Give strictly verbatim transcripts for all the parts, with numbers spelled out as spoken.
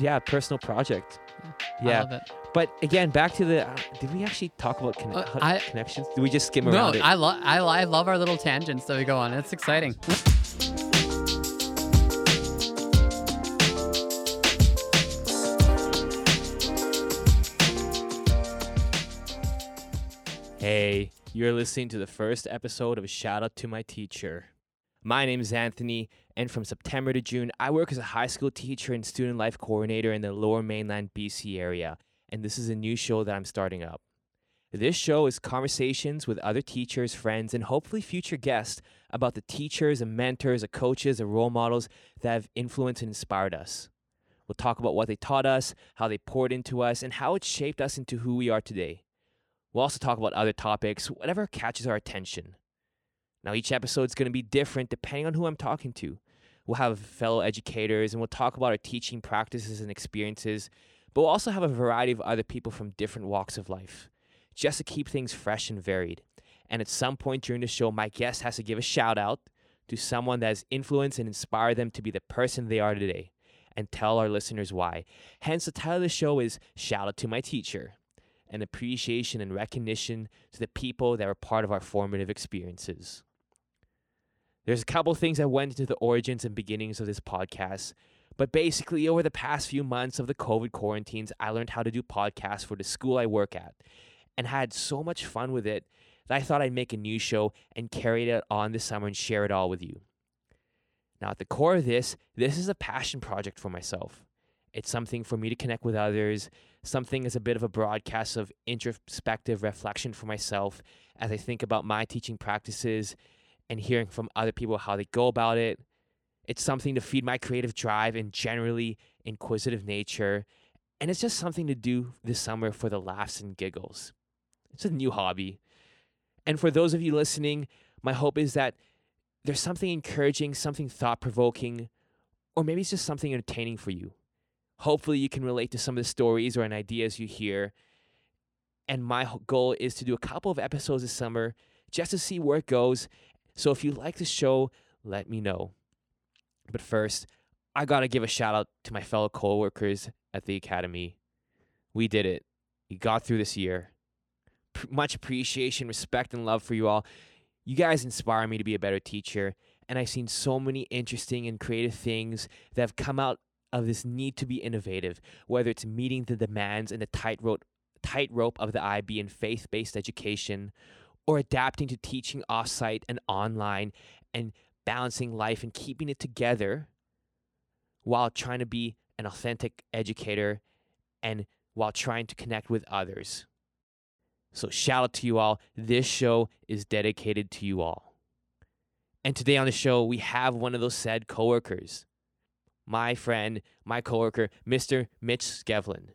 yeah, personal project. Yeah. I love it. But again, back to the, uh, did we actually talk about conne- uh, I, connections? Did we just skim no, around it? No, I, lo- I, I love our little tangents that we go on. It's exciting. Hey, you're listening to the first episode of Shout-Out to My Teacher. My name is Anthony, and from September to June, I work as a high school teacher and student life coordinator in the Lower Mainland B C area, and this is a new show that I'm starting up. This show is conversations with other teachers, friends, and hopefully future guests about the teachers and mentors, the coaches, and role models that have influenced and inspired us. We'll talk about what they taught us, how they poured into us, and how it shaped us into who we are today. We'll also talk about other topics, whatever catches our attention. Now, each episode is going to be different depending on who I'm talking to. We'll have fellow educators, and we'll talk about our teaching practices and experiences, but we'll also have a variety of other people from different walks of life, just to keep things fresh and varied. And at some point during the show, my guest has to give a shout-out to someone that has influenced and inspired them to be the person they are today, and tell our listeners why. Hence, the title of the show is Shout-Out to My Teacher, an appreciation and recognition to the people that were part of our formative experiences. There's a couple things that went into the origins and beginnings of this podcast, but basically over the past few months of the COVID quarantines, I learned how to do podcasts for the school I work at and had so much fun with it that I thought I'd make a new show and carry it on this summer and share it all with you. Now, at the core of this, this is a passion project for myself. It's something for me to connect with others, something as a bit of a broadcast of introspective reflection for myself as I think about my teaching practices and hearing from other people how they go about it. It's something to feed my creative drive and generally inquisitive nature. And it's just something to do this summer for the laughs and giggles. It's a new hobby. And for those of you listening, my hope is that there's something encouraging, something thought-provoking, or maybe it's just something entertaining for you. Hopefully you can relate to some of the stories or ideas you hear. And my goal is to do a couple of episodes this summer just to see where it goes. So if you like the show, let me know. But first, I got to give a shout out to my fellow coworkers at the Academy. We did it. We got through this year. P- much appreciation, respect, and love for you all. You guys inspire me to be a better teacher. And I've seen so many interesting and creative things that have come out of this need to be innovative, whether it's meeting the demands and the tightrope tightrope of the I B and faith-based education, or adapting to teaching offsite and online and balancing life and keeping it together while trying to be an authentic educator and while trying to connect with others. So shout out to you all. This show is dedicated to you all. And today on the show, we have one of those said coworkers, my friend, my coworker, Mister Mitch Skjeveland.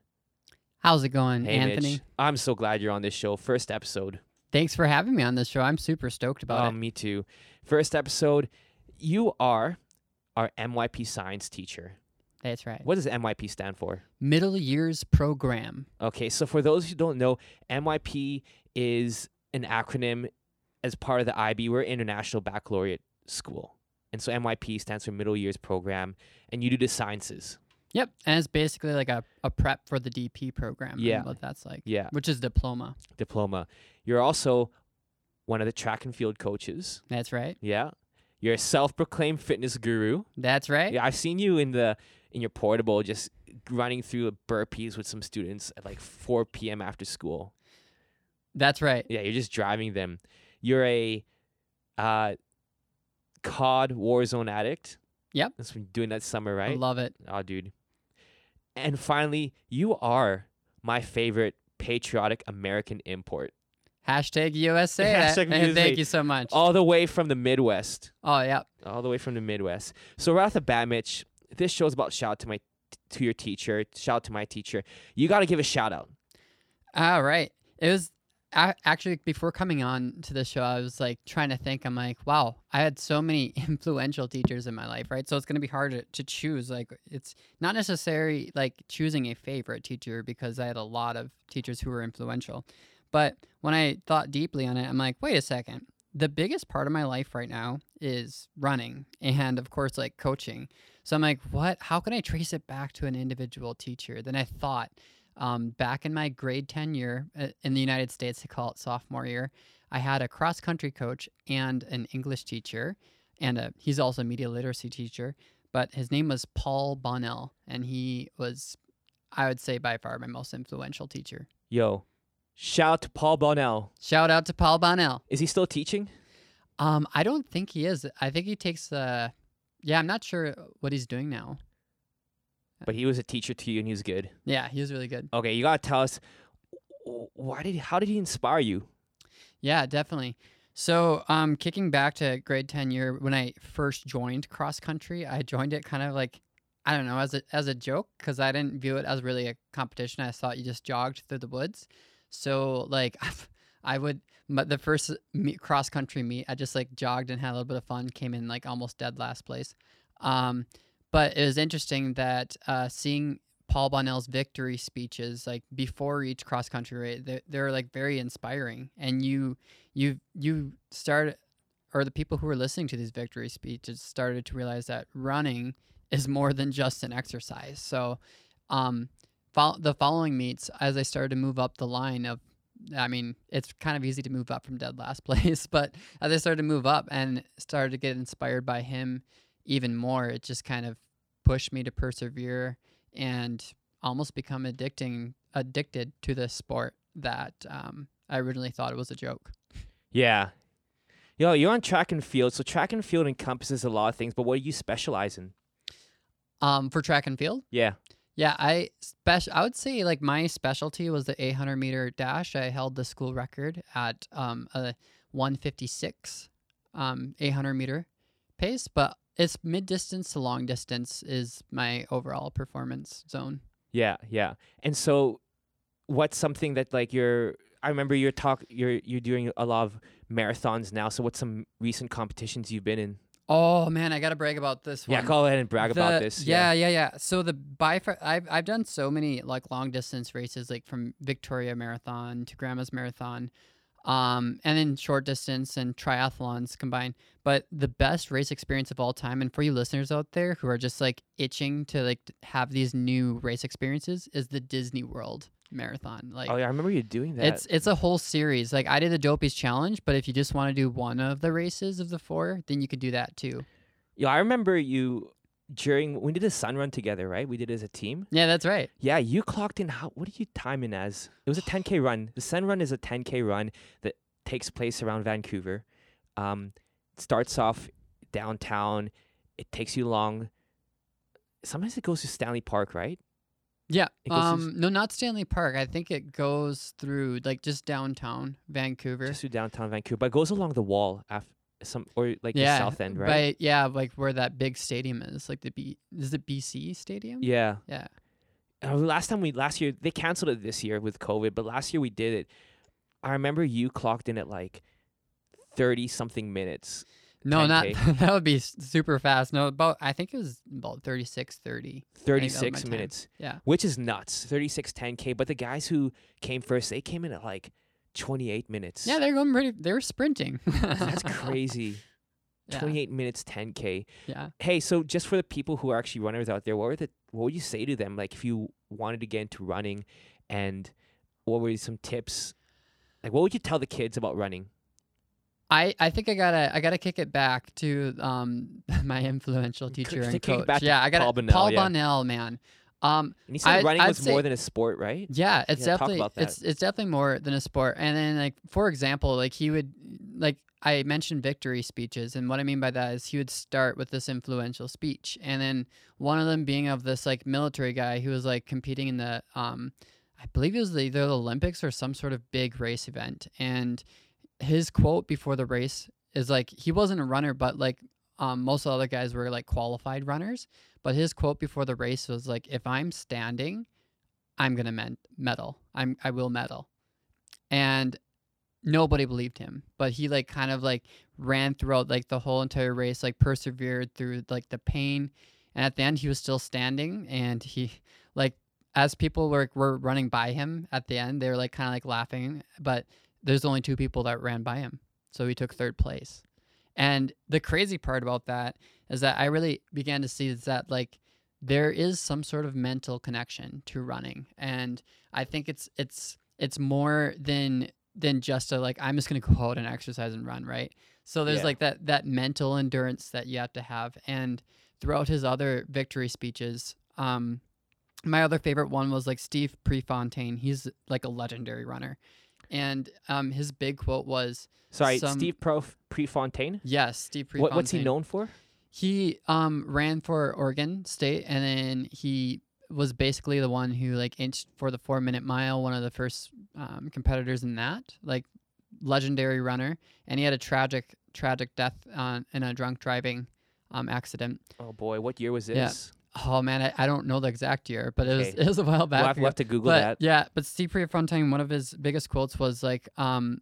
How's it going, hey, Anthony? Mitch, I'm so glad you're on this show. First episode. Thanks for having me on this show. I'm super stoked about oh, it. Oh, me too. First episode, you are our M Y P Science teacher. That's right. What does M Y P stand for? Middle Years Program. Okay, so for those who don't know, M Y P is an acronym as part of the I B. We're International Baccalaureate School. And so M Y P stands for Middle Years Program, and you do the sciences. Yep, and it's basically like a, a prep for the D P program. Yeah, what that's like. Yeah, which is diploma. Diploma. You're also one of the track and field coaches. That's right. Yeah, you're a self-proclaimed fitness guru. That's right. Yeah, I've seen you in the in your portable just running through burpees with some students at like four p.m. after school. That's right. Yeah, you're just driving them. You're a uh, C O D Warzone addict. Yep, that's been doing that summer, right? I love it. Oh, dude. And finally, you are my favorite patriotic American import. Hashtag U S A. Hashtag U S A. And thank you so much. All the way from the Midwest. Oh, yeah. All the way from the Midwest. So right off the bat, Mitch, this show's about shout out to my to your teacher. Shout out to my teacher. You got to give a shout out. All right. It was I, actually before coming on to the show, I was like trying to think. I'm like, wow, I had so many influential teachers in my life, right? So it's going to be hard to, to choose. Like, it's not necessary like choosing a favorite teacher because I had a lot of teachers who were influential. But when I thought deeply on it, I'm like, wait a second. the biggest part of my life right now is running and, of course, like coaching. So I'm like, what? How can I trace it back to an individual teacher? Then I thought um, back in my grade ten year uh, in the United States, they call it sophomore year, I had a cross-country coach and an English teacher, and a, he's also a media literacy teacher, but his name was Paul Bonnell, and he was, I would say, by far my most influential teacher. Yo, shout to Paul Bonnell. Shout out to Paul Bonnell. Is he still teaching? Um, I don't think he is. I think he takes the... Uh, yeah, I'm not sure what he's doing now. But he was a teacher to you, and he was good. Yeah, he was really good. Okay, you got to tell us, why did how did he inspire you? Yeah, definitely. So um, kicking back to grade ten year, when I first joined cross country, I joined it kind of like, I don't know, as a as a joke, because I didn't view it as really a competition. I thought you just jogged through the woods. So like I would, the first meet, cross country meet, I just like jogged and had a little bit of fun, came in like almost dead last place. Um, but it was interesting that uh, seeing Paul Bonnell's victory speeches, like before each cross country race, they're, they're like very inspiring. And you, you, you start, or the people who were listening to these victory speeches started to realize that running is more than just an exercise. So, um, fo- the following meets, as I started to move up the line of, I mean, it's kind of easy to move up from dead last place, but as I started to move up and started to get inspired by him even more, it just kind of pushed me to persevere and almost become addicting, addicted to this sport that um, I originally thought it was a joke. Yeah. Yo, you're on track and field. So track and field encompasses a lot of things, but what do you specialize in? Um, for track and field? Yeah. Yeah, I special. I would say like my specialty was the eight hundred meter dash. I held the school record at um, a one fifty-six um, eight hundred meter pace, but it's mid distance to long distance is my overall performance zone. Yeah, yeah. And so, what's something that like you're? I remember you're talk. You're you're doing a lot of marathons now. So what's some recent competitions you've been in? Oh man, I gotta brag about this one. Yeah, go ahead and brag the, about this. Yeah, yeah, yeah. yeah. So the by far, I've I've done so many like long distance races, like from Victoria Marathon to Grandma's Marathon, um, and then short distance and triathlons combined. But the best race experience of all time, and for you listeners out there who are just like itching to like have these new race experiences, is the Disney World Marathon. Like, oh yeah, I remember you doing that. It's it's a whole series. Like I did the Dopey's Challenge, but if you just want to do one of the races of the four, then you could do that too. Yeah, I remember you during we did a Sun Run together, right? We did it as a team. Yeah, that's right. Yeah, you clocked in. How? What did you time in as? It was a ten K run. The Sun Run is a ten K run that takes place around Vancouver. Um, it starts off downtown. It takes you long. Sometimes it goes to Stanley Park, right? Yeah. Um, no, not Stanley Park. I think it goes through like just downtown Vancouver. Just through downtown Vancouver, but it goes along the wall after some or like yeah, the south end, right? Right. Yeah, like where that big stadium is, like the B. Is it B C Stadium? Yeah. Yeah. Uh, last time we last year they canceled it this year with COVID, but last year we did it. I remember you clocked in at like thirty something minutes. No, ten K. Not that would be super fast. No, about I think it was about thirty-six thirty. thirty-six minutes. Yeah. Which is nuts. thirty-six ten K, but the guys who came first, they came in at like twenty-eight minutes. Yeah, they're going pretty they were sprinting. That's crazy. Yeah. twenty-eight minutes ten K. Yeah. Hey, so just for the people who are actually runners out there, what were the what would you say to them like if you wanted to get into running, and what were some tips? Like what would you tell the kids about running? I, I think I gotta I gotta kick it back to um my influential teacher and coach. Yeah, I gotta Paul Bonnell, Paul yeah. Bonnell man. Um, and he said I, running I'd was say, more than a sport, right? Yeah, it's yeah, definitely it's it's definitely more than a sport. And then like for example, like he would like I mentioned victory speeches, and what I mean by that is he would start with this influential speech, and then one of them being of this like military guy who was like competing in the um I believe it was either the Olympics or some sort of big race event, and his quote before the race is like, he wasn't a runner, but like um, most of the other guys were like qualified runners. But his quote before the race was like, if I'm standing, I'm going to medal. I'm, I will medal. And nobody believed him, but he like kind of like ran throughout like the whole entire race, like persevered through like the pain. And at the end, he was still standing. And he like, as people were, were running by him at the end, they were like kind of like laughing, but there's only two people that ran by him. So we took third place. And the crazy part about that is that I really began to see that, like, there is some sort of mental connection to running. And I think it's it's it's more than than just a, like, I'm just going to go out and exercise and run, right? So there's, yeah. like, that, that mental endurance that you have to have. And throughout his other victory speeches, um, my other favorite one was, like, Steve Prefontaine. He's, like, a legendary runner. And um, his big quote was... Sorry, some, Steve Prof- Prefontaine? Yes, Steve Prefontaine. What, what's he known for? He um, ran for Oregon State, and then he was basically the one who, like, inched for the four-minute mile, one of the first um, competitors in that, like, legendary runner. And he had a tragic, tragic death uh, in a drunk driving um, accident. Oh, boy. What year was this? Yeah. Oh, man, I, I don't know the exact year, but it, okay. was, it was a while back. We'll have, we'll have to Google but, that. Yeah, but Steve Prefontaine, one of his biggest quotes was, like, um,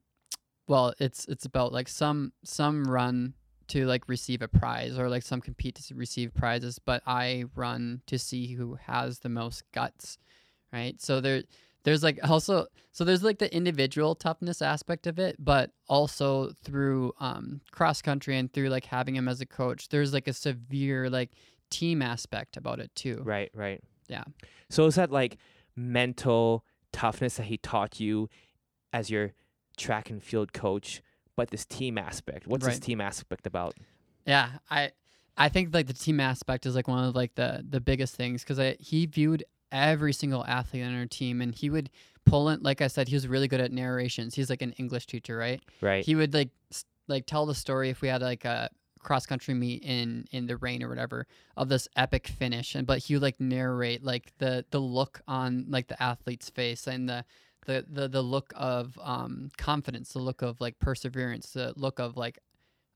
well, it's it's about, like, some some run to, like, receive a prize, or, like, some compete to receive prizes, but I run to see who has the most guts, right? So there, there's, like, also, so there's, like, the individual toughness aspect of it, but also through um, cross-country and through, like, having him as a coach, there's, like, a severe, like, team aspect about it too. Right, right. Yeah. So is that, like, mental toughness that he taught you as your track and field coach, but this team aspect? What's right. this team aspect about? Yeah, I I think, like, the team aspect is, like, one of, like, the the biggest things, because I he viewed every single athlete on our team, and he would pull in, like I said, he was really good at narrations. He's, like, an English teacher, right? Right. He would, like, st- like tell the story if we had, like, a cross-country meet in in the rain or whatever, of this epic finish, and but he would, like, narrate, like, the the look on, like, the athlete's face, and the the the, the look of um confidence, the look of, like, perseverance, the look of, like,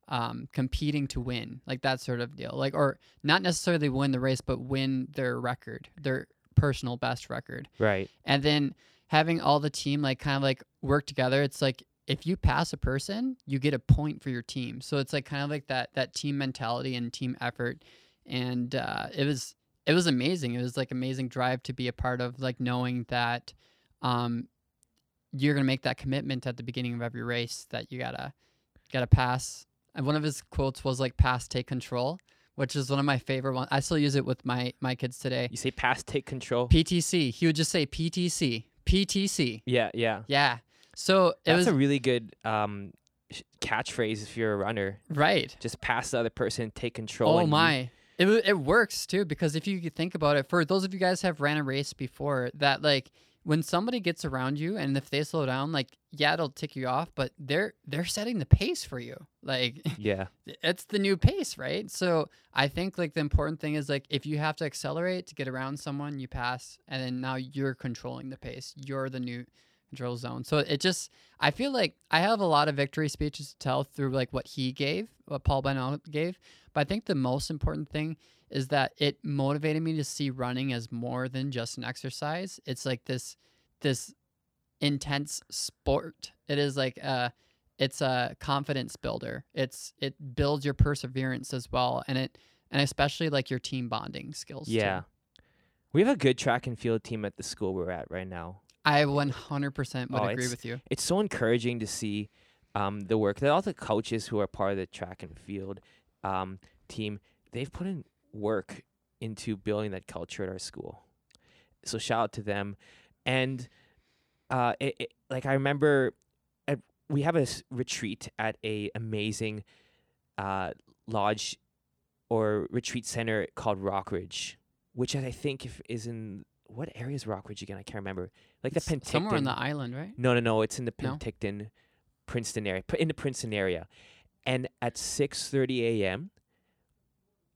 um competing to win, like, that sort of deal, like, or not necessarily win the race, but win their record, their personal best record, right? And then having all the team, like, kind of, like, work together. It's like, if you pass a person, you get a point for your team. So it's, like, kind of, like, that that team mentality and team effort. And uh, it was it was amazing. It was, like, amazing drive to be a part of, like, knowing that um, you're going to make that commitment at the beginning of every race that you gotta gotta pass. And one of his quotes was, like, pass, take control, which is one of my favorite ones. I still use it with my, my kids today. You say pass, take control? P T C. He would just say P T C. P T C. Yeah, yeah. Yeah. So it That's was, a really good um, catchphrase if you're a runner. Right. Just pass the other person, take control. Oh, my. You... It it works, too, because if you think about it, for those of you guys who have ran a race before, that, like, when somebody gets around you and if they slow down, like, yeah, it'll tick you off, but they're they're setting the pace for you. Like, yeah, it's the new pace, right? So I think, like, the important thing is, like, if you have to accelerate to get around someone, you pass, and then now you're controlling the pace. You're the new... control zone. So it just, I feel like I have a lot of victory speeches to tell through, like, what he gave, what Paul Bonnell gave. But I think the most important thing is that it motivated me to see running as more than just an exercise. It's like this, this intense sport. It is like a, it's a confidence builder. It's, it builds your perseverance as well. And it, and especially, like, your team bonding skills. Yeah. Too. We have a good track and field team at the school we're at right now. I one hundred percent would oh, agree with you. It's so encouraging to see um, the work that all the coaches who are part of the track and field um, team, they've put in work into building that culture at our school. So shout out to them. And uh, it, it, like I remember at, we have a s- retreat at a amazing uh, lodge or retreat center called Rockridge, which I think if, is in... What area is Rockridge again? I can't remember. Like it's the Penticton. Somewhere on the island, right? No, no, no. It's in the Penticton, no? Princeton area. In the Princeton area. And at six thirty a.m.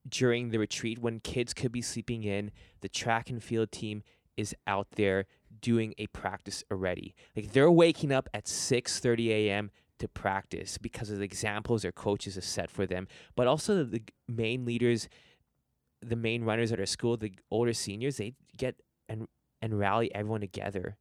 during the retreat, when kids could be sleeping in, the track and field team is out there doing a practice already. Like they're waking up at six thirty a.m. to practice because of the examples their coaches have set for them. But also the main leaders, the main runners at our school, the older seniors, they get... and and rally everyone together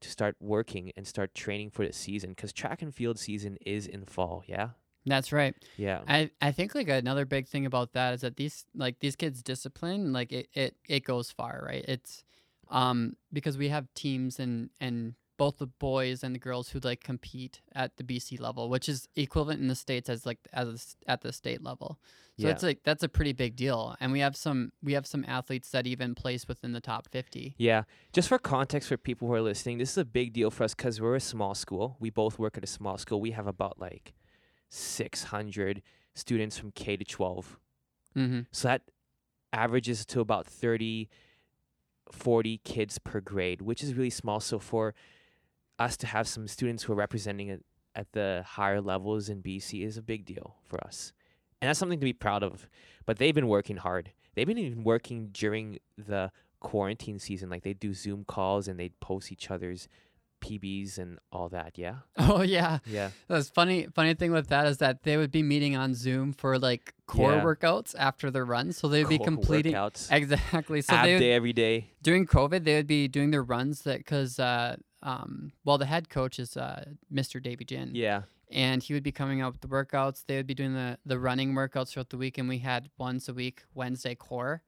to start working and start training for the season, because track and field season is in fall. Yeah, that's right. Yeah, I, I think like another big thing about that is that these like these kids' discipline, like it, it, it goes far, right? It's um because we have teams and and both the boys and the girls who like compete at the B C level, which is equivalent in the States as like as a, at the state level. So yeah. it's like that's a pretty big deal. And we have some we have some athletes that even place within the top fifty. Yeah. Just for context for people who are listening, this is a big deal for us because we're a small school. We both work at a small school. We have about like six hundred students from K to twelve. Mm-hmm. So that averages to about thirty, forty kids per grade, which is really small. So for us to have some students who are representing it at the higher levels in B C is a big deal for us. And that's something to be proud of. But they've been working hard. They've been even working during the quarantine season. Like they do Zoom calls and they post each other's P Bs and all that. Yeah. Oh yeah. Yeah. That's funny. Funny thing with that is that they would be meeting on Zoom for like core yeah. workouts after the run. So they'd core be completing workouts. Exactly. So Ab they would, day every day during COVID, they would be doing their runs that because uh, um, well, the head coach is uh, Mister Davey Jin. Yeah. And he would be coming out with the workouts. They would be doing the the running workouts throughout the week, and we had once a week Wednesday core.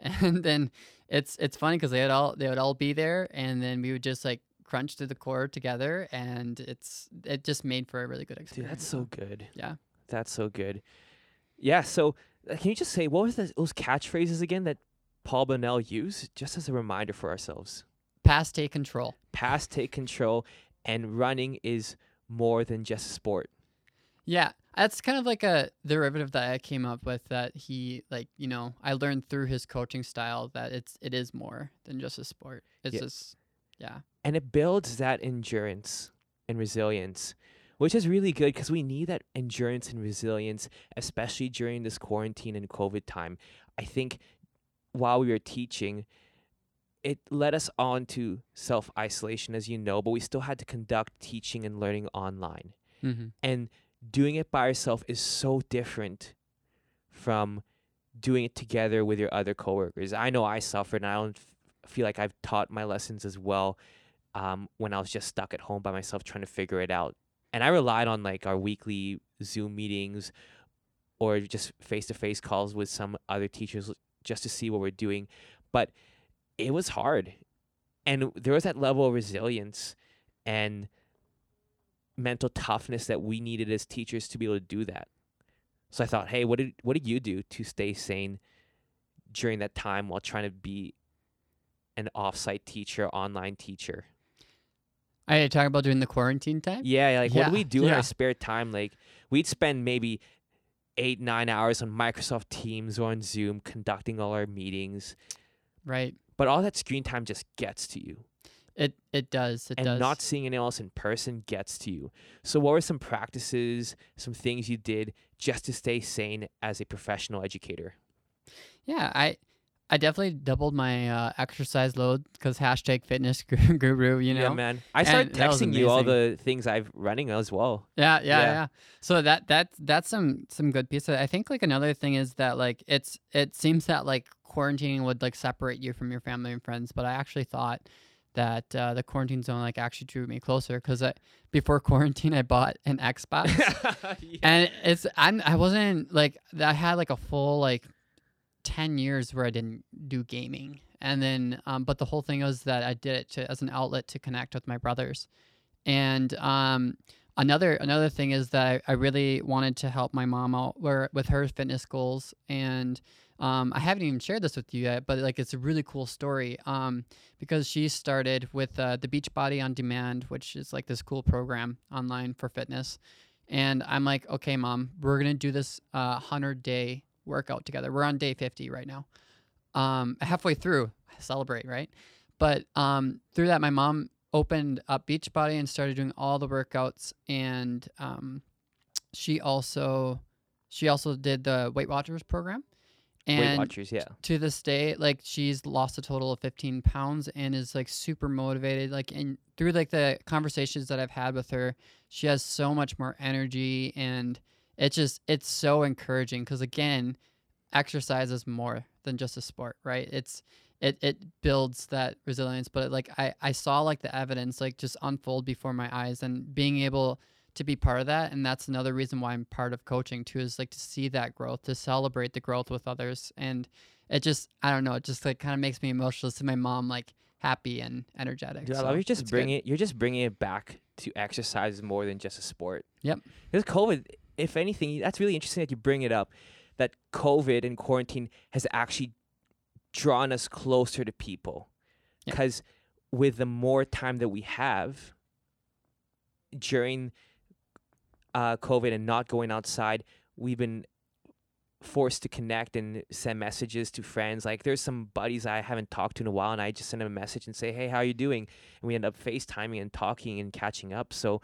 And then it's it's funny because they would all they would all be there, and then we would just like crunch to the core together, and it's it just made for a really good experience. Dude, that's so good. Yeah, that's so good. Yeah. So uh, can you just say what was the, those catchphrases again that Paul Bonnell used, just as a reminder for ourselves? Pass, take control. Pass, take control, and running is more than just a sport. Yeah, that's kind of like a derivative that I came up with. That he like you know I learned through his coaching style that it's it is more than just a sport. It's yeah. just yeah. And it builds that endurance and resilience, which is really good because we need that endurance and resilience, especially during this quarantine and COVID time. I think while we were teaching, it led us on to self-isolation, as you know, but we still had to conduct teaching and learning online. Mm-hmm. And doing it by yourself is so different from doing it together with your other coworkers. I know I suffered, and I don't f- feel like I've taught my lessons as well. Um, when I was just stuck at home by myself trying to figure it out. And I relied on like our weekly Zoom meetings or just face-to-face calls with some other teachers just to see what we're doing. But it was hard. And there was that level of resilience and mental toughness that we needed as teachers to be able to do that. So I thought, hey, what did what did you do to stay sane during that time while trying to be an off-site teacher, online teacher? I had to talk about during the quarantine time. Yeah, like yeah, what do we do yeah. in our spare time? Like we'd spend maybe eight, nine hours on Microsoft Teams or on Zoom conducting all our meetings. Right. But all that screen time just gets to you. It it does. It and does. And not seeing anyone else in person gets to you. So what were some practices, some things you did just to stay sane as a professional educator? Yeah, I I definitely doubled my uh, exercise load because hashtag fitness guru, you know. Yeah, man. I started and texting you all the things I've running as well. Yeah, yeah, yeah, yeah. So that that that's some some good piece. I think like another thing is that like it's it seems that like quarantining would like separate you from your family and friends, but I actually thought that uh, the quarantine zone like actually drew me closer because before quarantine I bought an Xbox, yeah. and it's I'm I wasn't like I had like a full like ten years where I didn't do gaming. And then, um, but the whole thing was that I did it to, as an outlet to connect with my brothers. And um, another another thing is that I, I really wanted to help my mom out where, with her fitness goals. And um, I haven't even shared this with you yet, but like it's a really cool story um, because she started with uh, the Beachbody on Demand, which is like this cool program online for fitness. And I'm like, okay, Mom, we're going to do this uh, one hundred day workout together. We're on day fifty right now. Um, halfway through, I celebrate, right? But um, through that, my mom opened up Beachbody and started doing all the workouts. And um, she also she also did the Weight Watchers program. And Weight Watchers, yeah. To this day, like she's lost a total of fifteen pounds and is like super motivated. Like and through like the conversations that I've had with her, she has so much more energy and. It's just, it's so encouraging because, again, exercise is more than just a sport, right? It's, it, it builds that resilience. But, it, like, I, I saw, like, the evidence, like, just unfold before my eyes and being able to be part of that. And that's another reason why I'm part of coaching, too, is, like, to see that growth, to celebrate the growth with others. And it just, I don't know, it just, like, kind of makes me emotional to see my mom, like, happy and energetic. Dude, so I love you just bringing it, you're just bringing it back to exercise more than just a sport. Yep. Because COVID, if anything, that's really interesting that you bring it up, that COVID and quarantine has actually drawn us closer to people. Because yep. with the more time that we have during uh, COVID and not going outside, we've been forced to connect and send messages to friends. Like, there's some buddies I haven't talked to in a while, and I just send them a message and say, hey, how are you doing? And we end up FaceTiming and talking and catching up. So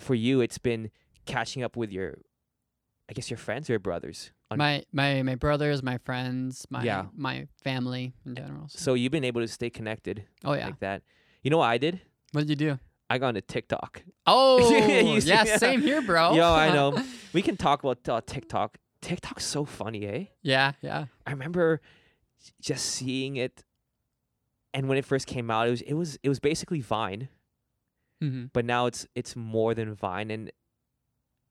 for you, it's been catching up with your, I guess, your friends or your brothers. My my my brothers, my friends, my yeah. my family in general. So. so you've been able to stay connected. Oh yeah, like that. You know what I did? What did you do? I got into TikTok. Oh you see, yeah, yeah, same here, bro. Yo, I know. We can talk about uh, TikTok. TikTok's so funny, eh? Yeah, yeah. I remember just seeing it, and when it first came out, it was it was it was basically Vine, mm-hmm. but now it's it's more than Vine, and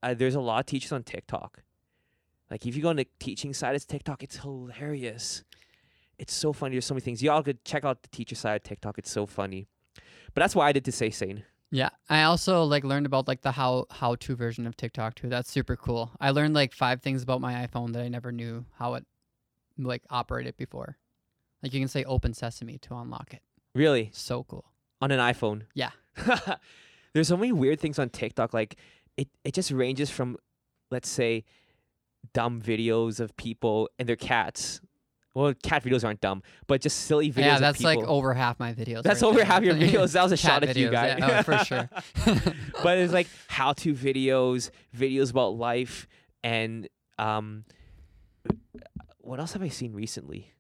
uh, there's a lot of teachers on TikTok. Like, if you go on the teaching side, it's TikTok. It's hilarious. It's so funny. There's so many things. Y'all could check out the teacher side of TikTok. It's so funny. But that's why I did to stay sane. Yeah. I also, like, learned about, like, the how, how-to version of TikTok, too. That's super cool. I learned, like, five things about my iPhone that I never knew how it, like, operated before. Like, you can say open sesame to unlock it. Really? So cool. On an iPhone? Yeah. There's so many weird things on TikTok. Like, it, it just ranges from, let's say, dumb videos of people and their cats. Well, cat videos aren't dumb, but just silly videos. Yeah, that's of people. Like over half my videos. That's right over there. Half your videos. That was a shot at you guys. Yeah, oh, for sure. But it's like how-to videos, videos about life, and um, what else have I seen recently?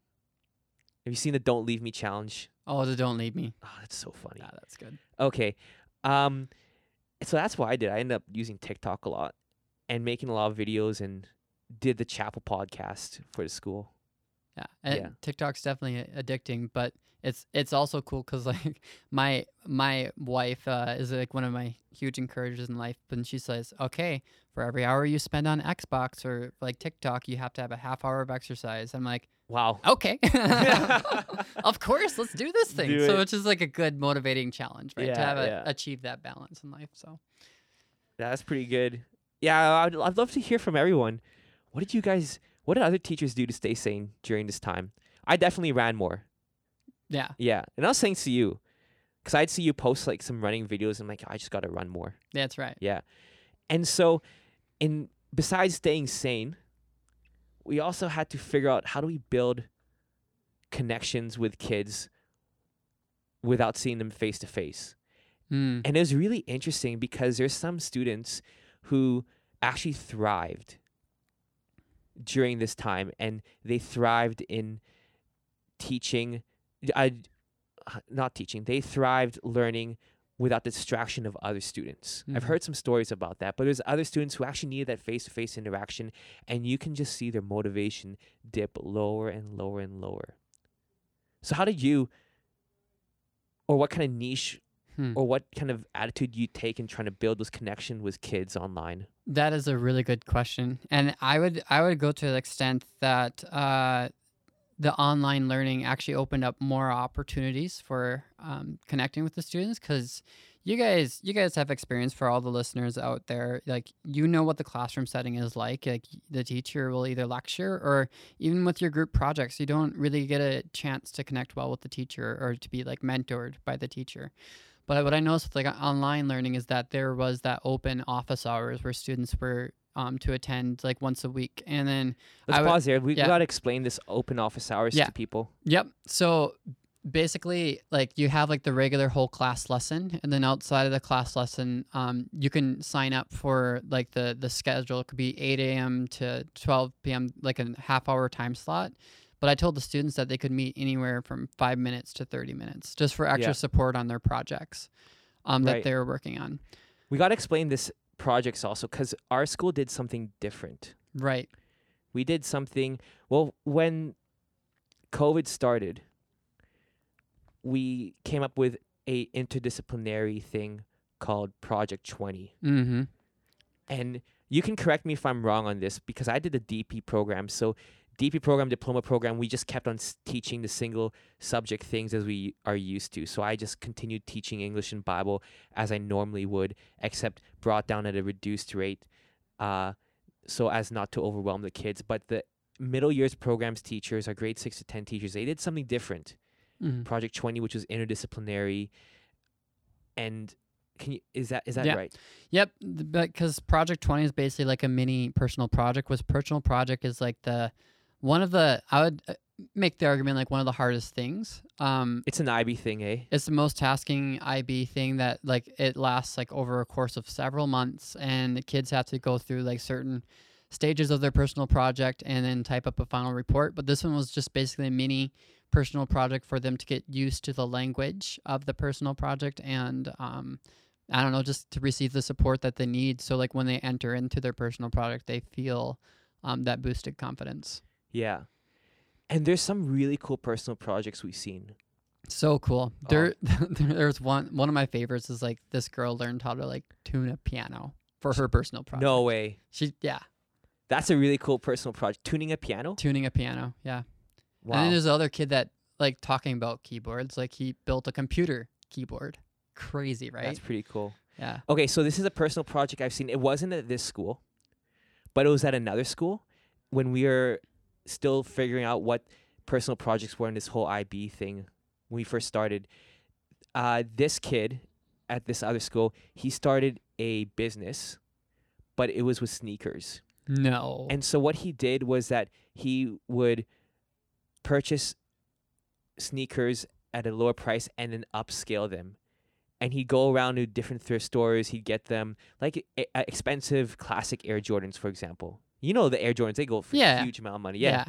Have you seen the "Don't Leave Me" challenge? Oh, the "Don't Leave Me." Oh, that's so funny. Yeah, that's good. Okay, um, so that's what I did. I ended up using TikTok a lot and making a lot of videos, and did the Chapel podcast for the school. Yeah, and yeah. TikTok's definitely addicting, but it's it's also cool because, like, my my wife uh, is, like, one of my huge encouragers in life, and she says, okay, for every hour you spend on Xbox or, like, TikTok, you have to have a half hour of exercise. I'm like, wow. Okay. Of course, let's do this thing. Do so it. It's just, like, a good motivating challenge, right, yeah, to have a, yeah. achieve that balance in life. So that's pretty good. Yeah, I'd, I'd love to hear from everyone. What did you guys... What did other teachers do to stay sane during this time? I definitely ran more. Yeah. Yeah. And I was saying to you, because I'd see you post, like, some running videos, and I'm like, I just got to run more. That's right. Yeah. And so, in besides staying sane, we also had to figure out, how do we build connections with kids without seeing them face to face? And it was really interesting because there's some students who actually thrived during this time, and they thrived in teaching I uh, not teaching they thrived learning without the distraction of other students. Mm-hmm. I've heard some stories about that, but there's other students who actually needed that face-to-face interaction, and you can just see their motivation dip lower and lower and lower. So how did you, or what kind of niche Hmm. or what kind of attitude you take in trying to build this connection with kids online? That is a really good question. And I would I would go to the extent that uh, the online learning actually opened up more opportunities for um, connecting with the students, because you guys you guys have experience. For all the listeners out there, like, you know what the classroom setting is like. Like, the teacher will either lecture, or even with your group projects, you don't really get a chance to connect well with the teacher or to be, like, mentored by the teacher. But what I noticed with, like, online learning is that there was that open office hours where students were um, to attend, like, once a week. And then let's I pause would, there. We've yeah. got to explain this open office hours yeah. to people. Yep. So basically, like, you have, like, the regular whole class lesson, and then outside of the class lesson, um, you can sign up for, like, the the schedule. It could be eight a.m. to twelve p.m., like a half hour time slot. But I told the students that they could meet anywhere from five minutes to thirty minutes, just for extra yeah. support on their projects um, that right. they were working on. We got to explain this projects also, because our school did something different. Right. We did something, well, when COVID started, we came up with a interdisciplinary thing called Project twenty. Mm-hmm. And you can correct me if I'm wrong on this, because I did the D P program, so D P program, diploma program, we just kept on teaching the single subject things as we are used to. So I just continued teaching English and Bible as I normally would, except brought down at a reduced rate uh, so as not to overwhelm the kids. But the middle years programs teachers, our grade six to ten teachers, they did something different. Mm-hmm. Project twenty, which was interdisciplinary. And can you, is that is that yeah. right? Yep, because Project twenty is basically like a mini personal project. Was personal project is like the one of the, I would make the argument like one of the hardest things. Um, it's an I B thing, eh? It's the most tasking I B thing that like it lasts like over a course of several months, and the kids have to go through like certain stages of their personal project and then type up a final report. But this one was just basically a mini personal project for them to get used to the language of the personal project and um, I don't know, just to receive the support that they need. So like when they enter into their personal project, they feel um, that boosted confidence. Yeah. And there's some really cool personal projects we've seen. So cool. Oh. There, there's one, one of my favorites is like this girl learned how to like tune a piano for her personal project. No way. She, yeah. That's a really cool personal project. Tuning a piano? Tuning a piano. Yeah. Wow. And then there's the other kid that, like, talking about keyboards, like, he built a computer keyboard. Crazy, right? That's pretty cool. Yeah. Okay, so this is a personal project I've seen. It wasn't at this school, but it was at another school when we were still figuring out what personal projects were in this whole I B thing when we first started. Uh, this kid at this other school, he started a business, but it was with sneakers. No. And so what he did was that he would purchase sneakers at a lower price and then upscale them. And he'd go around to different thrift stores. He'd get them like a, a expensive classic Air Jordans, for example. You know, the Air Jordans, they go for yeah. a huge amount of money. Yeah. yeah.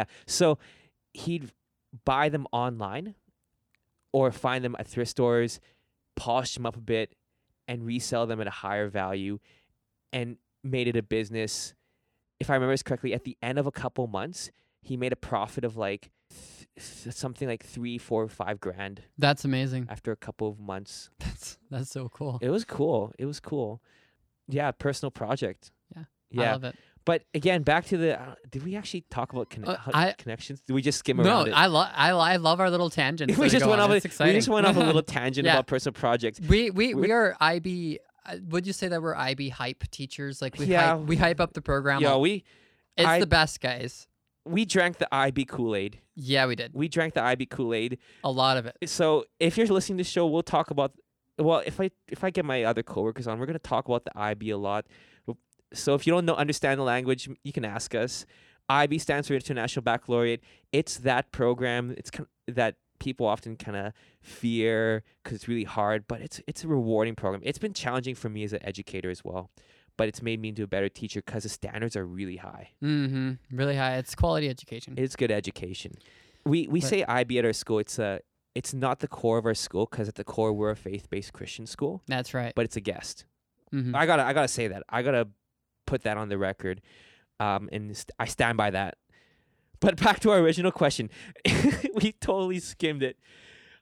Yeah. So he'd buy them online or find them at thrift stores, polish them up a bit and resell them at a higher value, and made it a business. If I remember this correctly, at the end of a couple months, he made a profit of like th- something like three, four, five grand. That's amazing. After a couple of months. That's that's so cool. It was cool. It was cool. Yeah, personal project. Yeah, yeah. I love it. But again, back to the. Uh, did we actually talk about conne- uh, I, connections? Did we just skim no, around it? No, I love I, I love our little tangents. we, just went off a, we just went off. We just went off a little tangent yeah. about personal projects. We we we, we are I B. Uh, would you say that we're I B hype teachers? Like we yeah. hype, we hype up the program. Yeah, we. It's I, the best, guys. We drank the I B Kool-Aid. Yeah, we did. We drank the I B Kool-Aid. A lot of it. So if you're listening to the show, we'll talk about... Well, if I if I get my other coworkers on, we're going to talk about the I B a lot. So if you don't know, understand the language, you can ask us. I B stands for International Baccalaureate. It's that program It's kind of, that people often kind of fear because it's really hard, but it's it's a rewarding program. It's been challenging for me as an educator as well, but it's made me into a better teacher because the standards are really high. Mm-hmm. Really high. It's quality education. It's good education. We we but, say I B at our school. It's a it's not the core of our school because at the core we're a faith-based Christian school. That's right. But it's a guest. Mm-hmm. I gotta I gotta say that. I gotta put that on the record, um, and st- I stand by that. But back to our original question, we totally skimmed it.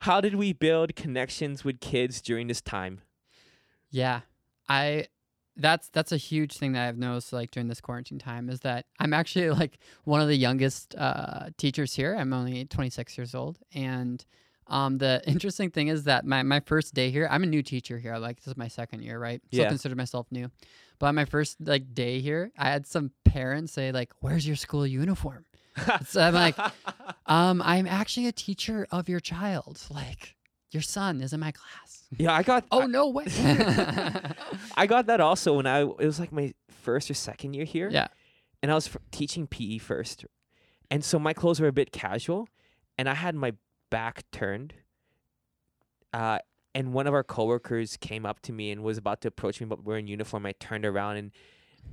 How did we build connections with kids during this time? Yeah, I. That's that's a huge thing that I've noticed like during this quarantine time is that I'm actually like one of the youngest uh, teachers here. I'm only twenty-six years old. And um, the interesting thing is that my, my first day here, I'm a new teacher here. Like this is my second year, right? So yeah. I consider myself new. But on my first like day here, I had some parents say like, "Where's your school uniform?" So I'm like, um, I'm actually a teacher of your child. Like your son is in my class. Yeah, I got... Oh, I, no way. I got that also when I... It was like my first or second year here. Yeah. And I was f- teaching P E first. And so my clothes were a bit casual. And I had my back turned. Uh, and one of our coworkers came up to me and was about to approach me, but we're in uniform. I turned around and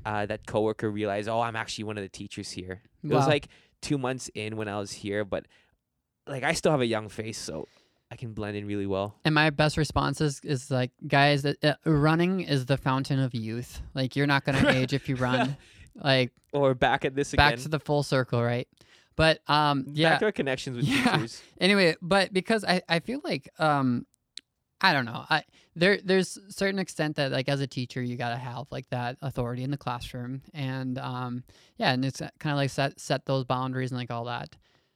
uh, that coworker realized, oh, I'm actually one of the teachers here. Wow. It was like two months in when I was here. But like I still have a young face, so... I can blend in really well. And my best response is, is like, guys, uh, running is the fountain of youth. Like, you're not going to age if you run. Like, or back at this again. Back to the full circle, right? But, um, yeah. Back to our connections with yeah. teachers. Anyway, but because I, I feel like um, I don't know. I there there's certain extent that, like, as a teacher, you gotta have like that authority in the classroom, and um yeah, and it's kind of like set set those boundaries and like all that.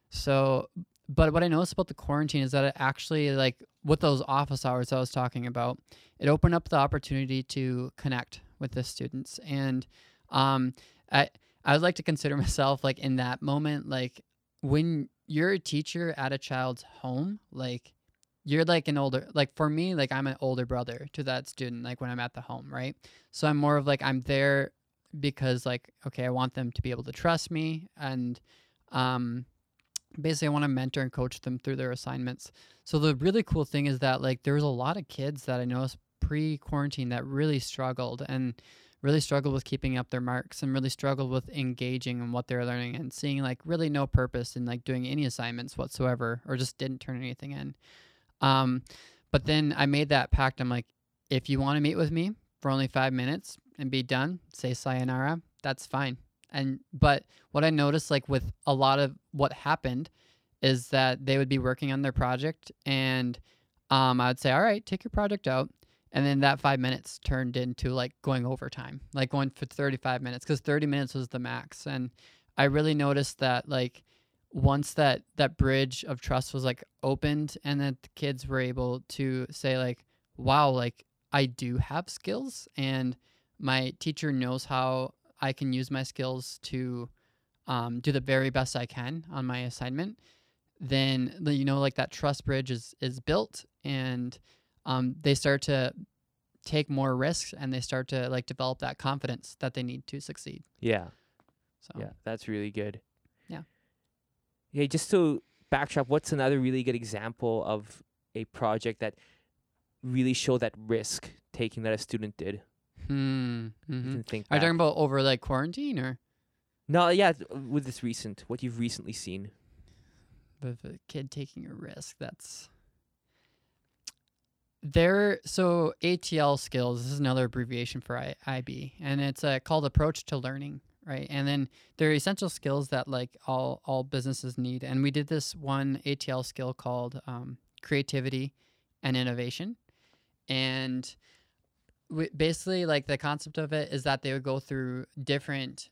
So, but what I noticed about the quarantine is that it actually, like, with those office hours I was talking about, it opened up the opportunity to connect with the students, and um I I would like to consider myself, like, in that moment, like, when you're a teacher at a child's home, like, you're like an older, like for me, like I'm an older brother to that student, like when I'm at the home, right? So I'm more of like, I'm there because, like, okay, I want them to be able to trust me, and um, basically I want to mentor and coach them through their assignments. So the really cool thing is that, like, there was a lot of kids that I noticed pre-quarantine that really struggled and really struggled with keeping up their marks and really struggled with engaging in what they're learning and seeing, like, really no purpose in, like, doing any assignments whatsoever, or just didn't turn anything in. Um, but then I made that pact. I'm like, if you want to meet with me for only five minutes and be done, say sayonara, that's fine. And, but what I noticed, like, with a lot of what happened is that they would be working on their project, and, um, I would say, all right, take your project out. And then that five minutes turned into, like, going overtime, like going for thirty-five minutes, because thirty minutes was the max. And I really noticed that, like, once that that bridge of trust was, like, opened, and then the kids were able to say, like, wow, like, I do have skills, and my teacher knows how I can use my skills to um, do the very best I can on my assignment, then, you know, like, that trust bridge is, is built, and um, they start to take more risks, and they start to, like, develop that confidence that they need to succeed. Yeah. So. Yeah, that's really good. Yeah, just to backtrack, what's another really good example of a project that really showed that risk taking that a student did? Hmm. Mm-hmm. Think Are you talking about over, like, quarantine or? No, yeah, with this recent, what you've recently seen. The, the kid taking a risk, that's... There, so A T L skills, this is another abbreviation for I, IB, and it's uh, called Approach to Learning. Right. And then there are essential skills that, like, all, all businesses need. And we did this one A T L skill called um, creativity and innovation. And we, basically, like, the concept of it is that they would go through different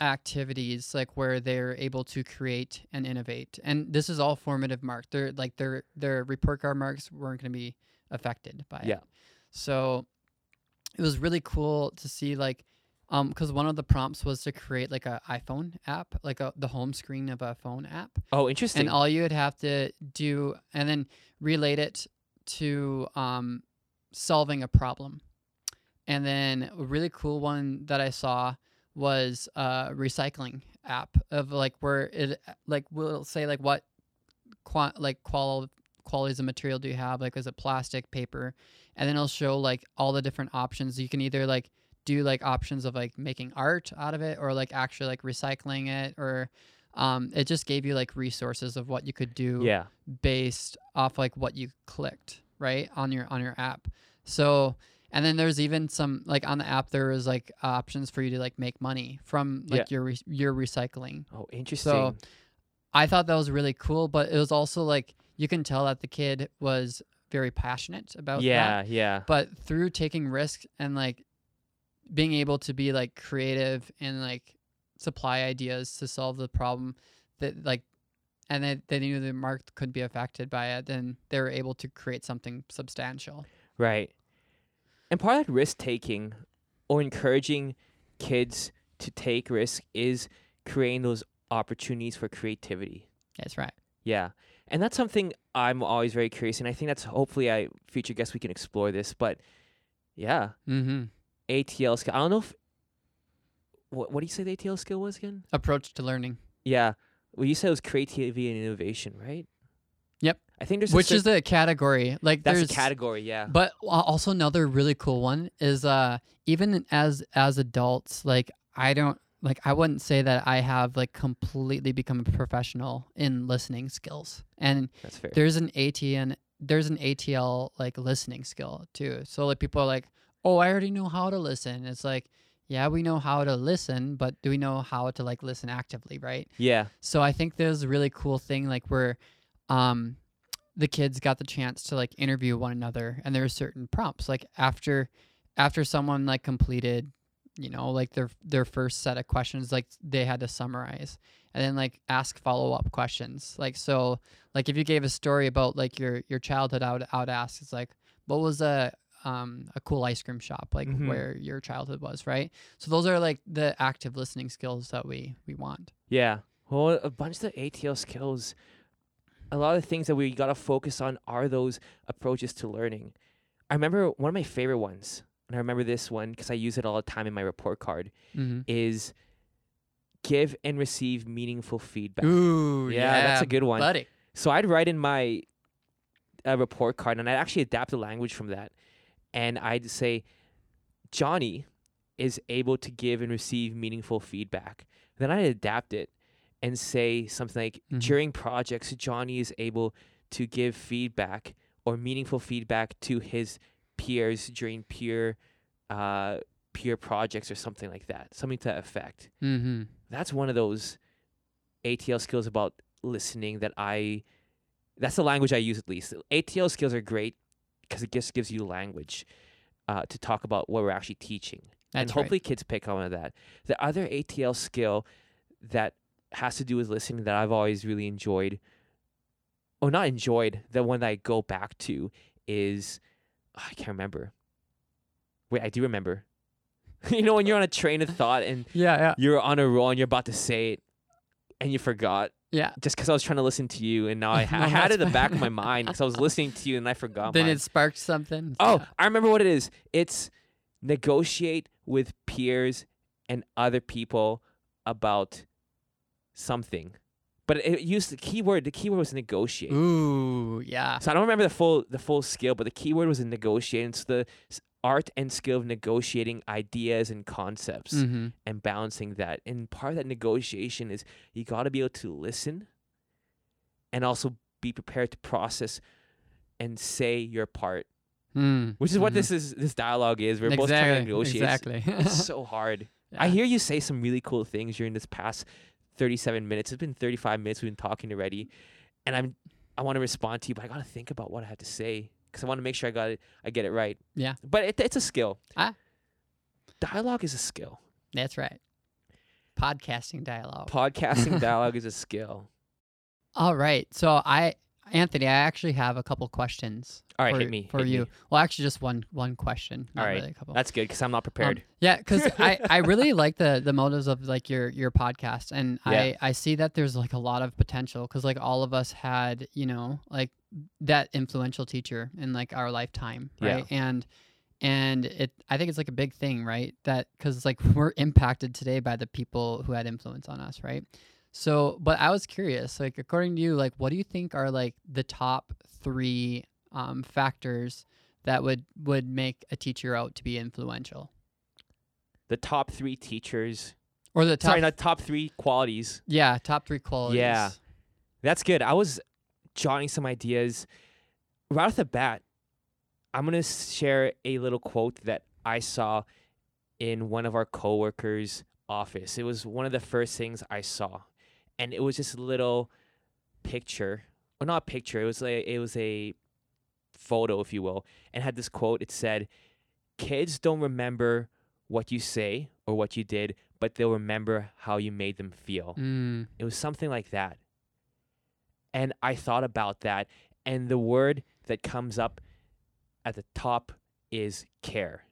activities, like, where they're able to create and innovate. And this is all formative mark. They're like their their report card marks weren't going to be affected by yeah. it. So it was really cool to see, like, Um, because one of the prompts was to create, like, a iPhone app, like a, the home screen of a phone app. Oh, interesting. And all you would have to do, and then relate it to um, solving a problem. And then a really cool one that I saw was a recycling app of, like, where it, like, will say, like, what qua- like qual qualities of material do you have? Like, is it plastic, paper? And then it'll show, like, all the different options. You can either, like, do, like, options of, like, making art out of it, or, like, actually, like, recycling it, or um, it just gave you, like, resources of what you could do yeah. based off, like, what you clicked right on your on your app. So, and then there's even some, like, on the app there was, like, options for you to, like, make money from, like, yeah. your re- your recycling. Oh, interesting. So I thought that was really cool, but it was also, like, you can tell that the kid was very passionate about yeah, that. Yeah, yeah. But through taking risks and, like, being able to be, like, creative and, like, supply ideas to solve the problem that, like, and then they knew the market could be affected by it, then they were able to create something substantial. Right. And part of that risk taking or encouraging kids to take risk is creating those opportunities for creativity. That's right. Yeah. And that's something I'm always very curious, and I think that's hopefully I future guests we can explore this, but yeah. Mm-hmm. A T L skill. I don't know if... What, what do you say the A T L skill was again? Approach to learning. Yeah. Well, you said it was creativity and innovation, right? Yep. I think there's... Which is the category. Like, that's a category, yeah. But also another really cool one is uh, even as as adults, like, I don't... Like, I wouldn't say that I have, like, completely become a professional in listening skills. And that's fair. There's an A T L, there's an A T L, like, listening skill, too. So, like, people are like, oh, I already know how to listen. It's like, yeah, we know how to listen, but do we know how to, like, listen actively, right? Yeah. So I think there's a really cool thing, like, where um, the kids got the chance to like interview one another, and there were certain prompts. Like after after someone like completed, you know, like their their first set of questions, like they had to summarize and then like ask follow-up questions. Like, so like if you gave a story about like your your childhood, I would, I would ask, it's like, what was a um a cool ice cream shop like mm-hmm. where your childhood was, right? So those are like the active listening skills that we we want. Yeah, well, a bunch of the A T L skills, a lot of the things that we got to focus on are those approaches to learning. I remember one of my favorite ones, and I remember this one because I use it all the time in my report card, mm-hmm. is give and receive meaningful feedback. Ooh, yeah, yeah, that's a good one. Buddy. So I'd write in my uh, report card, and I'd actually adapt the language from that. And I'd say, Johnny is able to give and receive meaningful feedback. Then I'd adapt it and say something like, mm-hmm. during projects, Johnny is able to give feedback or meaningful feedback to his peers during peer uh peer projects, or something like that, something to that effect. Mm-hmm. That's one of those A T L skills about listening that I that's the language I use. At least A T L skills are great because it just gives you language uh to talk about what we're actually teaching. That's and hopefully right. Kids pick on that. The other A T L skill that has to do with listening that I've always really enjoyed, or not enjoyed, the one that I go back to is, I can't remember. Wait, I do remember. You know, when you're on a train of thought and yeah, yeah. you're on a roll and you're about to say it and you forgot. Yeah. Just because I was trying to listen to you, and now I, ha- no, I had it in the back of my mind because I was listening to you and I forgot. Then mine. It sparked something. Oh, yeah. I remember what it is. It's negotiate with peers and other people about something. But it used the keyword. The keyword was negotiate. Ooh, yeah. So I don't remember the full the full skill, but the keyword was in negotiating. So the art and skill of negotiating ideas and concepts, mm-hmm. and balancing that. And part of that negotiation is you got to be able to listen, and also be prepared to process and say your part, mm. which is mm-hmm. what this is. This dialogue is. We're exactly. both trying to negotiate. Exactly. It's so hard. Yeah. I hear you say some really cool things during this past thirty-seven minutes. It's been thirty-five minutes we've been talking already, and I'm I want to respond to you, but I gotta think about what I have to say because I want to make sure I got it I get it right. Yeah, but it, it's a skill. Ah. Dialogue is a skill. That's right. Podcasting dialogue. Podcasting dialogue is a skill. All right. So I, Anthony, I actually have a couple questions. All right, for, hit me for hit you. Me. Well, actually, just one one question. All right, really a couple. That's good because I'm not prepared. Um, yeah, because I, I really like the the motives of like your your podcast, and yeah. I I see that there's like a lot of potential because like all of us had, you know, like that influential teacher in like our lifetime, right? Yeah. And and it I think it's like a big thing, right? That because like we're impacted today by the people who had influence on us, right? So, but I was curious, like according to you, like what do you think are like the top three um, factors that would, would make a teacher out to be influential? The top three teachers, or the top sorry, not top three qualities. Yeah, top three qualities. Yeah, that's good. I was jotting some ideas right off the bat. I'm gonna share a little quote that I saw in one of our coworkers' office. It was one of the first things I saw. And it was just a little picture, or not a picture. It was like it was a photo, if you will, and had this quote. It said, "Kids don't remember what you say or what you did, but they'll remember how you made them feel." Mm. It was something like that. And I thought about that, and the word that comes up at the top is care.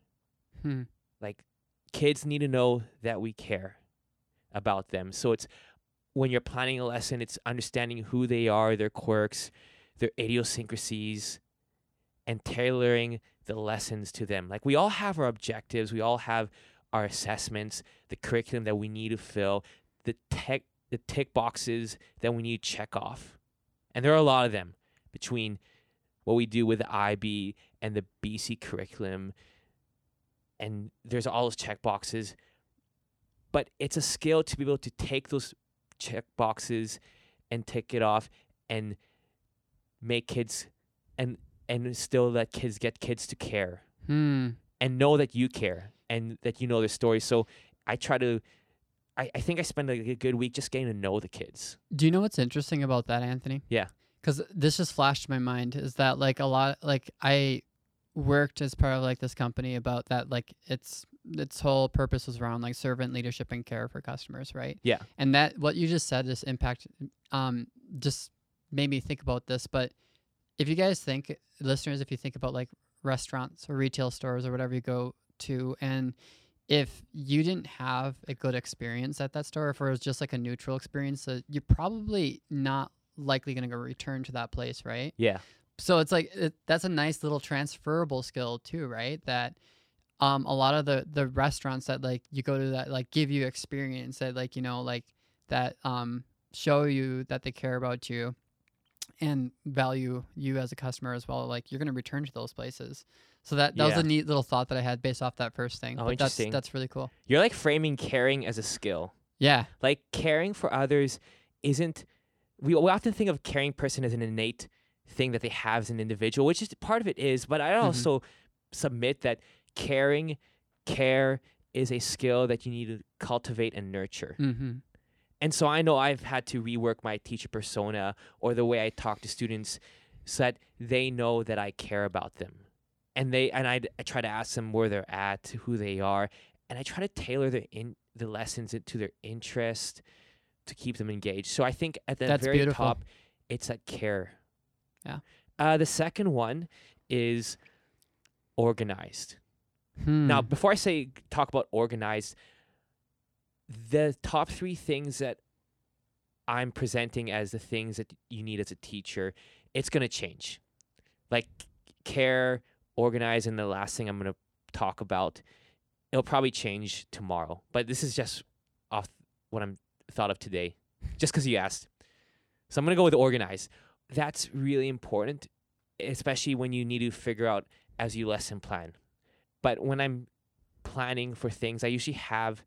Hmm. Like kids need to know that we care about them. So it's when you're planning a lesson, it's understanding who they are, their quirks, their idiosyncrasies, and tailoring the lessons to them. Like we all have our objectives, we all have our assessments, the curriculum that we need to fill, the tech, the tick boxes that we need to check off. And there are a lot of them between what we do with the I B and the B C curriculum. And there's all those check boxes, but it's a skill to be able to take those check boxes and tick it off and make kids and and still let kids get kids to care hmm. and know that you care and that you know their story. So I try to I, I think I spend a, a good week just getting to know the kids. Do you know what's interesting about that, Anthony? Yeah. because this just flashed my mind, is that like a lot, like I worked as part of like this company about that, like it's its whole purpose was around like servant leadership and care for customers, right? Yeah. And that what you just said, this impact, um, just made me think about this. But if you guys think, listeners, if you think about like restaurants or retail stores or whatever you go to, and if you didn't have a good experience at that store, if it was just like a neutral experience, uh, you're probably not likely going to go return to that place, right? Yeah. So it's like it, that's a nice little transferable skill too, right? That um, a lot of the, the restaurants that like you go to that like give you experience that like, you know, like that um, show you that they care about you and value you as a customer as well. Like you're going to return to those places. So that, that yeah. was a neat little thought that I had based off that first thing. Oh, but interesting. That's, that's really cool. You're like framing caring as a skill. Yeah. Like caring for others isn't, we, we often think of caring person as an innate thing that they have as an individual, which is part of it is, but I also mm-hmm. submit that caring, care is a skill that you need to cultivate and nurture. Mm-hmm. And so I know I've had to rework my teacher persona or the way I talk to students so that they know that I care about them. And they and I, I try to ask them where they're at, who they are, and I try to tailor their in, the lessons to their interest to keep them engaged. So I think at the That's very beautiful. Top, it's that care. Yeah. Uh, the second one is organized. Hmm. Now, before I say talk about organized, the top three things that I'm presenting as the things that you need as a teacher, it's going to change. Like care, organize, and the last thing I'm going to talk about, it'll probably change tomorrow. But this is just off what I'm thought of today, just because you asked. So I'm going to go with organize. That's really important, especially when you need to figure out as you lesson plan. But when I'm planning for things, I usually have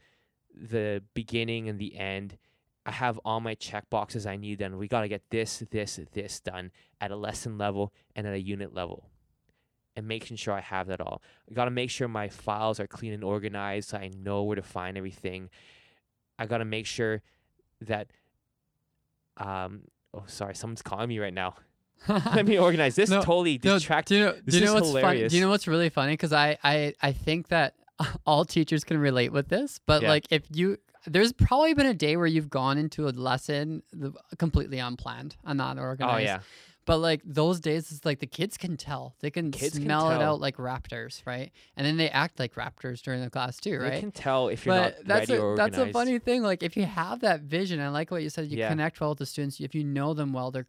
the beginning and the end. I have all my checkboxes I need done. We got to get this, this, this done at a lesson level and at a unit level, and making sure I have that all. I got to make sure my files are clean and organized so I know where to find everything. I got to make sure that... um. Oh, sorry. Someone's calling me right now. Let me organize this. No, totally distracted. No, do you know, this do you know is what's hilarious. Fun, do you know what's really funny? Because I, I, I think that all teachers can relate with this. But yeah. like if you, there's probably been a day where you've gone into a lesson completely unplanned and not organized. Oh, yeah. But like those days, it's like the kids can tell. They can kids smell can it out like raptors, right? And then they act like raptors during the class too, right? They can tell if you're but not that's ready a, or organized. That's a funny thing. Like if you have that vision, I like what you said. You yeah. connect well with the students. If you know them well, their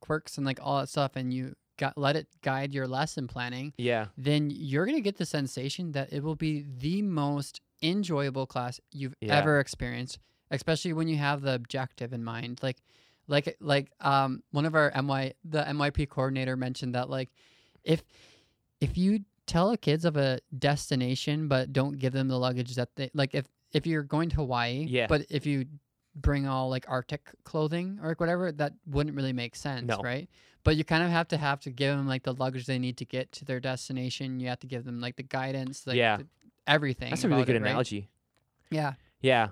quirks and like all that stuff, and you got, let it guide your lesson planning. Yeah. Then you're gonna get the sensation that it will be the most enjoyable class you've yeah. ever experienced, especially when you have the objective in mind, like. Like like um one of our M Y the M Y P coordinator mentioned that like if if you tell kids of a destination but don't give them the luggage that they like if if you're going to Hawaii yeah. but if you bring all like Arctic clothing or like whatever, that wouldn't really make sense, no. right? But you kind of have to have to give them like the luggage they need to get to their destination. You have to give them like the guidance, like yeah. the, everything. That's a really good it, analogy. Right? Yeah. Yeah.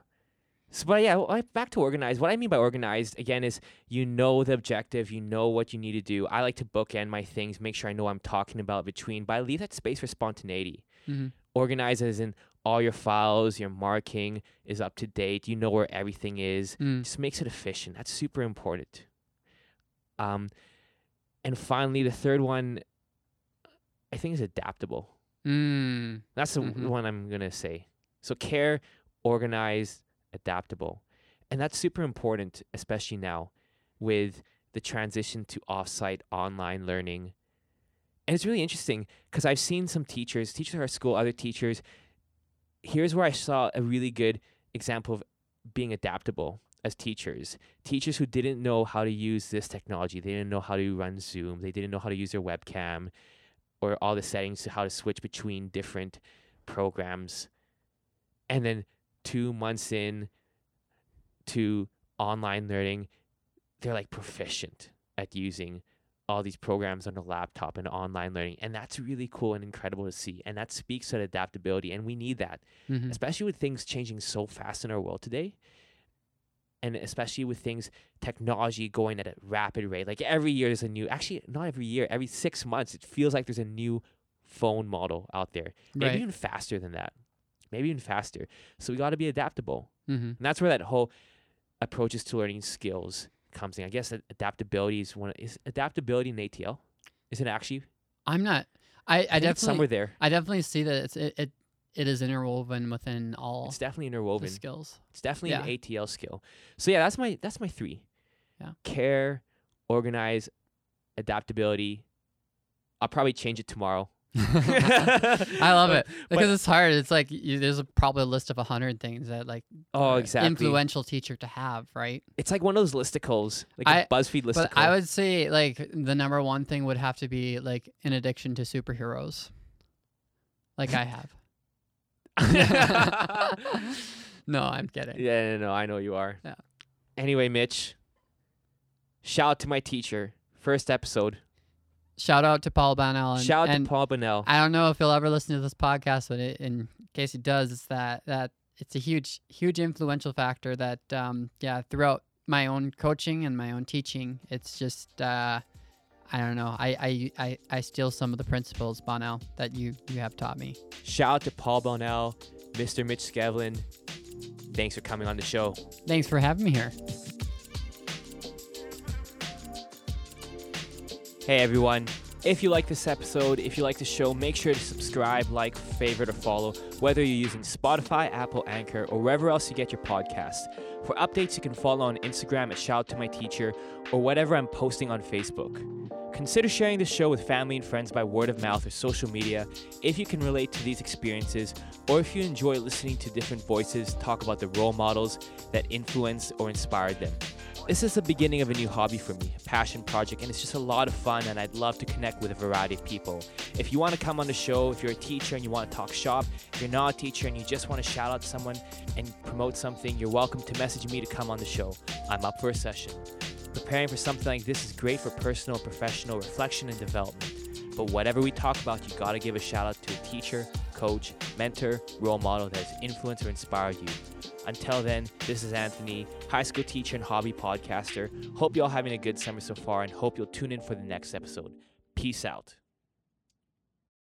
So, but yeah, back to organized. What I mean by organized, again, is you know the objective. You know what you need to do. I like to bookend my things, make sure I know what I'm talking about between, but I leave that space for spontaneity. Mm-hmm. Organized as in all your files, your marking is up to date. You know where everything is. Mm. Just makes it efficient. That's super important. Um, and finally, the third one, I think, is adaptable. Mm. That's the mm-hmm. one I'm going to say. So care, organized, adaptable. And that's super important, especially now with the transition to offsite online learning. And it's really interesting because I've seen some teachers, teachers at our school, other teachers. Here's where I saw a really good example of being adaptable as teachers. Teachers who didn't know how to use this technology. They didn't know how to run Zoom. They didn't know how to use their webcam or all the settings to how to switch between different programs. And then two months in to online learning, they're like proficient at using all these programs on the laptop and online learning. And that's really cool and incredible to see. And that speaks to adaptability. And we need that, mm-hmm. especially with things changing so fast in our world today. and especially with things, technology going at a rapid rate. Like every year there's a new, actually not every year, every six months, it feels like there's a new phone model out there. Maybe right. even faster than that. Maybe even faster. So we got to be adaptable. Mm-hmm. And that's where that whole approaches to learning skills comes in. I guess adaptability is one. Is adaptability in A T L? Is it actually? I'm not. I, I, I definitely it's somewhere there. I definitely see that it's it it, it is interwoven within all. It's definitely interwoven skills. It's definitely yeah. an A T L skill. So yeah, that's my that's my three. Yeah. Care, organize, adaptability. I'll probably change it tomorrow. I love it because but, it's hard. It's like you, there's a, probably a list of a hundred things that like oh exactly influential teacher to have, right? It's like one of those listicles, like I, a BuzzFeed listicle. But I would say like the number one thing would have to be like an addiction to superheroes, like I have. No, I'm kidding. Yeah, no, no, I know you are. Yeah. Anyway, Mitch, shout out to my teacher. First episode. Shout out to Paul Bonnell. And, Shout out and to Paul Bonnell. I don't know if he'll ever listen to this podcast, but it, in case he does, it's that that it's a huge, huge influential factor that, um, yeah, throughout my own coaching and my own teaching, it's just, uh, I don't know, I, I, I, I steal some of the principles, Bonnell, that you, you have taught me. Shout out to Paul Bonnell, Mister Mitch Skjeveland. Thanks for coming on the show. Thanks for having me here. Hey everyone, if you like this episode, if you like the show, make sure to subscribe, like, favorite, or follow, whether you're using Spotify, Apple, Anchor, or wherever else you get your podcast. For updates, you can follow on Instagram at Shout to My Teacher or whatever I'm posting on Facebook. Consider sharing this show with family and friends by word of mouth or social media if you can relate to these experiences or if you enjoy listening to different voices talk about the role models that influenced or inspired them. This is the beginning of a new hobby for me, a passion project, and it's just a lot of fun, and I'd love to connect with a variety of people. If you want to come on the show, if you're a teacher and you want to talk shop, if you're not a teacher and you just want to shout out someone and promote something, you're welcome to message me to come on the show. I'm up for a session. Preparing for something like this is great for personal, professional reflection and development. But whatever we talk about, you got to give a shout out to a teacher, coach, mentor, role model that has influenced or inspired you. Until then, this is Anthony, high school teacher and hobby podcaster. Hope you're all having a good summer so far and hope you'll tune in for the next episode. Peace out.